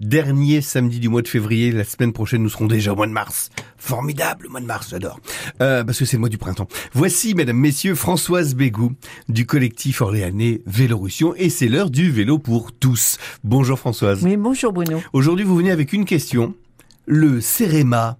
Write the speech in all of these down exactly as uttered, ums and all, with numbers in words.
dernier samedi du mois de février. La semaine prochaine, nous serons déjà au mois de mars. Formidable, le mois de mars, j'adore. Euh, parce que c'est le mois du printemps. Voici, mesdames, messieurs, Françoise Bégout du collectif Orléanais Vélorussion. Et c'est l'heure du vélo pour tous. Bonjour Françoise. Oui, bonjour Bruno. Aujourd'hui, vous venez avec une question. Le CEREMA.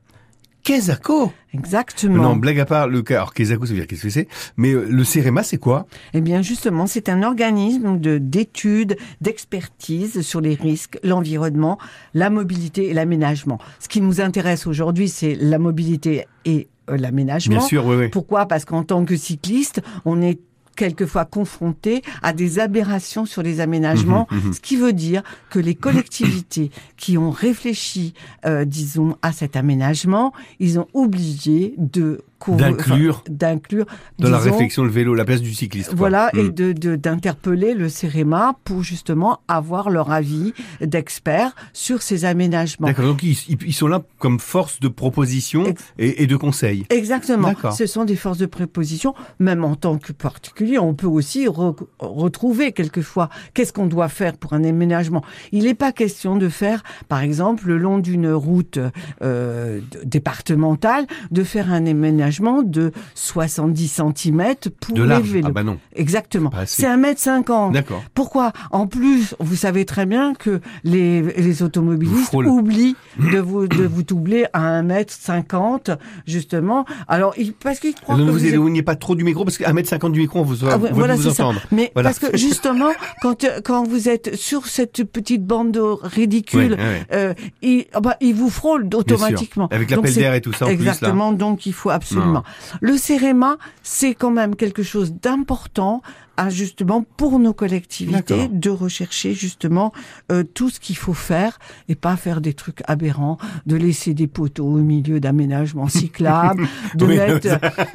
Kézako. Exactement. Non, blague à part, le cas. Alors, Kézako, ça veut dire qu'est-ce que c'est? Mais euh, le CEREMA, c'est quoi? Eh bien, justement, c'est un organisme de, d'études, d'expertise sur les risques, l'environnement, la mobilité et l'aménagement. Ce qui nous intéresse aujourd'hui, c'est la mobilité et euh, l'aménagement. Bien sûr, oui, oui. Pourquoi? Parce qu'en tant que cycliste, on est quelquefois confrontés à des aberrations sur les aménagements, mmh, mmh. ce qui veut dire que les collectivités qui ont réfléchi, euh, disons, à cet aménagement, ils ont oublié de cour- d'inclure, enfin, d'inclure dans disons, la réflexion le vélo, la place du cycliste. Quoi. Voilà, mmh. et de, de, d'interpeller le CEREMA pour justement avoir leur avis d'experts sur ces aménagements. D'accord, donc ils, ils sont là comme force de proposition Ex- et, et de conseil. Exactement, D'accord. ce sont des forces de proposition, même en tant que particulier. On peut aussi re- retrouver quelquefois qu'est-ce qu'on doit faire pour un aménagement. Il n'est pas question de faire, par exemple, le long d'une route euh, départementale, de faire un aménagement de soixante-dix centimètres pour de large. Les vélos. Ah bah non. Exactement. C'est un mètre cinquante. D'accord. Pourquoi ? En plus, vous savez très bien que les, les automobilistes oublient de vous, de vous doubler à un mètre cinquante, justement. Alors, parce qu'ils croient non, que vous n'éloignez pas trop du micro, parce qu'à un mètre cinquante du micro, vous Ah ouais, voilà, vous c'est entendre. Ça. Mais voilà. Parce que justement, quand quand vous êtes sur cette petite bande ridicule, ouais, ouais. Euh, il, bah, il vous frôle automatiquement. Avec l'appel d'air et tout ça en plus là. Exactement. Donc il faut absolument. Non. Le CEREMA, c'est quand même quelque chose d'important, à, justement pour nos collectivités, D'accord. de rechercher justement euh, tout ce qu'il faut faire et pas faire des trucs aberrants, de laisser des poteaux au milieu d'aménagements cyclables, de oui, mettre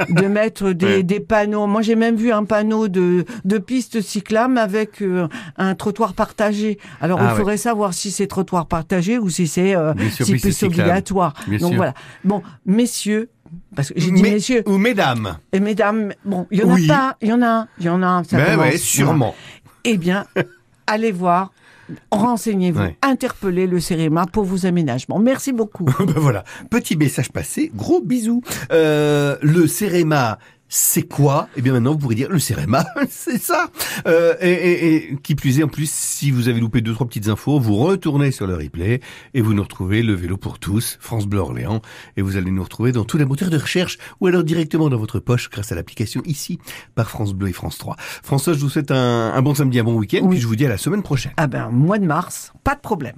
de mettre des, ouais. des panneaux. Moi, j'ai même vu un panneau de, de piste cyclable avec euh, un trottoir partagé. Alors, ah, il faudrait ouais. savoir si c'est trottoir partagé ou si c'est euh, si piste c'est obligatoire. Bien Donc sûr. Voilà. Bon, messieurs, parce que j'ai dit Mais, messieurs ou mesdames. Et mesdames, bon, il y en oui. a pas, il y en a un, il y en a un. Ben ouais, sûrement. Eh bien, allez voir. Renseignez-vous, ouais. interpellez le CEREMA pour vos aménagements. Merci beaucoup. Ben voilà, petit message passé, gros bisous. Euh, le CEREMA, c'est quoi ? Eh bien maintenant vous pourrez dire le CEREMA, c'est ça. Euh, et, et, et qui plus est, en plus, si vous avez loupé deux trois petites infos, vous retournez sur le replay et vous nous retrouvez le vélo pour tous, France Bleu Orléans, et vous allez nous retrouver dans tous les moteurs de recherche ou alors directement dans votre poche grâce à l'application ici par France Bleu et France trois. François, je vous souhaite un, un bon samedi, un bon week-end, oui. puis je vous dis à la semaine prochaine. Ah ben mois de mars, pas de problème.